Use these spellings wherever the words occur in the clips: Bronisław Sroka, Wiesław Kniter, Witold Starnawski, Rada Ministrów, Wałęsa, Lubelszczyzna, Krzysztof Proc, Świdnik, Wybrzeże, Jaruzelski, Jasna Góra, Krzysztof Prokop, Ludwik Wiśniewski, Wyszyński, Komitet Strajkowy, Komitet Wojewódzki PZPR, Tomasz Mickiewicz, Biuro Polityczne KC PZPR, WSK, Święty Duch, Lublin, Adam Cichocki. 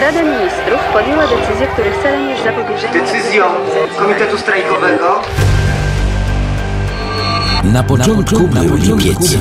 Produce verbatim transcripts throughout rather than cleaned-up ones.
Rada Ministrów podjęła decyzję, których celem jest zapobieżenie... Decyzją Komitetu Strajkowego... Na początku był lipiec.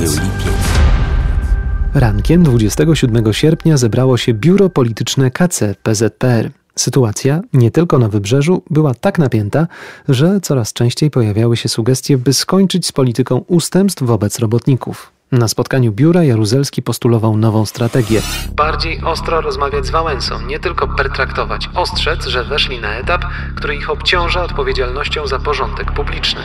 Rankiem dwudziestego siódmego sierpnia zebrało się Biuro Polityczne K C P Z P R. Sytuacja, nie tylko na Wybrzeżu, była tak napięta, że coraz częściej pojawiały się sugestie, by skończyć z polityką ustępstw wobec robotników. Na spotkaniu biura Jaruzelski postulował nową strategię. Bardziej ostro rozmawiać z Wałęsą, nie tylko pertraktować, ostrzec, że weszli na etap, który ich obciąża odpowiedzialnością za porządek publiczny.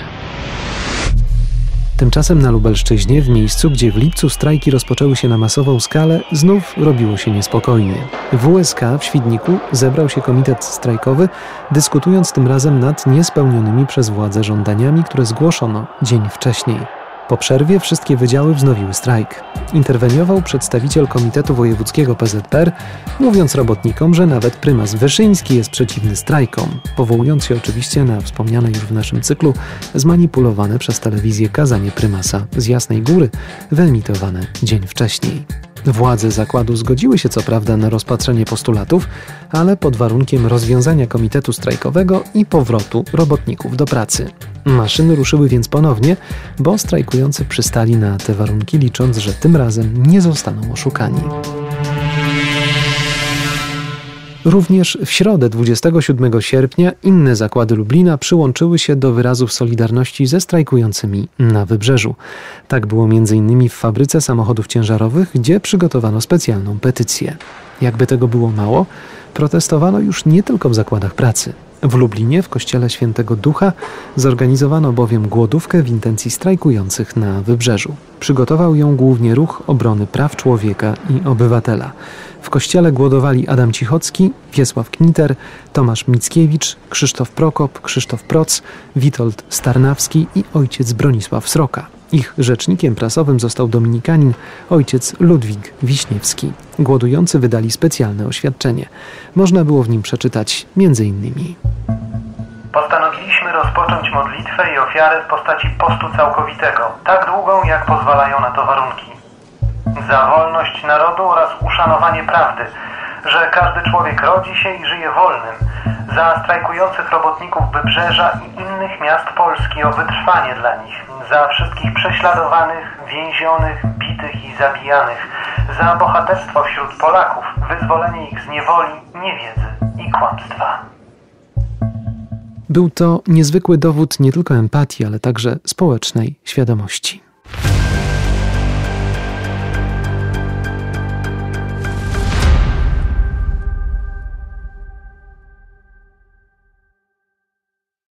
Tymczasem na Lubelszczyźnie, w miejscu, gdzie w lipcu strajki rozpoczęły się na masową skalę, znów robiło się niespokojnie. W W S K w Świdniku zebrał się komitet strajkowy, dyskutując tym razem nad niespełnionymi przez władze żądaniami, które zgłoszono dzień wcześniej. Po przerwie wszystkie wydziały wznowiły strajk. Interweniował przedstawiciel Komitetu Wojewódzkiego P Z P R, mówiąc robotnikom, że nawet prymas Wyszyński jest przeciwny strajkom, powołując się oczywiście na wspomniane już w naszym cyklu zmanipulowane przez telewizję kazanie prymasa z Jasnej Góry, wyemitowane dzień wcześniej. Władze zakładu zgodziły się co prawda na rozpatrzenie postulatów, ale pod warunkiem rozwiązania komitetu strajkowego i powrotu robotników do pracy. Maszyny ruszyły więc ponownie, bo strajkujący przystali na te warunki, licząc, że tym razem nie zostaną oszukani. Również w środę dwudziestego siódmego sierpnia inne zakłady Lublina przyłączyły się do wyrazów solidarności ze strajkującymi na Wybrzeżu. Tak było między innymi w fabryce samochodów ciężarowych, gdzie przygotowano specjalną petycję. Jakby tego było mało, protestowano już nie tylko w zakładach pracy. W Lublinie w kościele Świętego Ducha zorganizowano bowiem głodówkę w intencji strajkujących na Wybrzeżu. Przygotował ją głównie Ruch Obrony Praw Człowieka i Obywatela. W kościele głodowali Adam Cichocki, Wiesław Kniter, Tomasz Mickiewicz, Krzysztof Prokop, Krzysztof Proc, Witold Starnawski i ojciec Bronisław Sroka. Ich rzecznikiem prasowym został dominikanin ojciec Ludwik Wiśniewski. Głodujący wydali specjalne oświadczenie. Można było w nim przeczytać między innymi postanowiliśmy rozpocząć modlitwę i ofiarę w postaci postu całkowitego, tak długą jak pozwalają na to warunki. Za wolność narodu oraz uszanowanie prawdy, że każdy człowiek rodzi się i żyje wolnym, za strajkujących robotników Wybrzeża i innych miast Polski o wytrwanie dla nich, za wszystkich prześladowanych, więzionych, bitych i zabijanych, za bohaterstwo wśród Polaków, wyzwolenie ich z niewoli, niewiedzy i kłamstwa. Był to niezwykły dowód nie tylko empatii, ale także społecznej świadomości.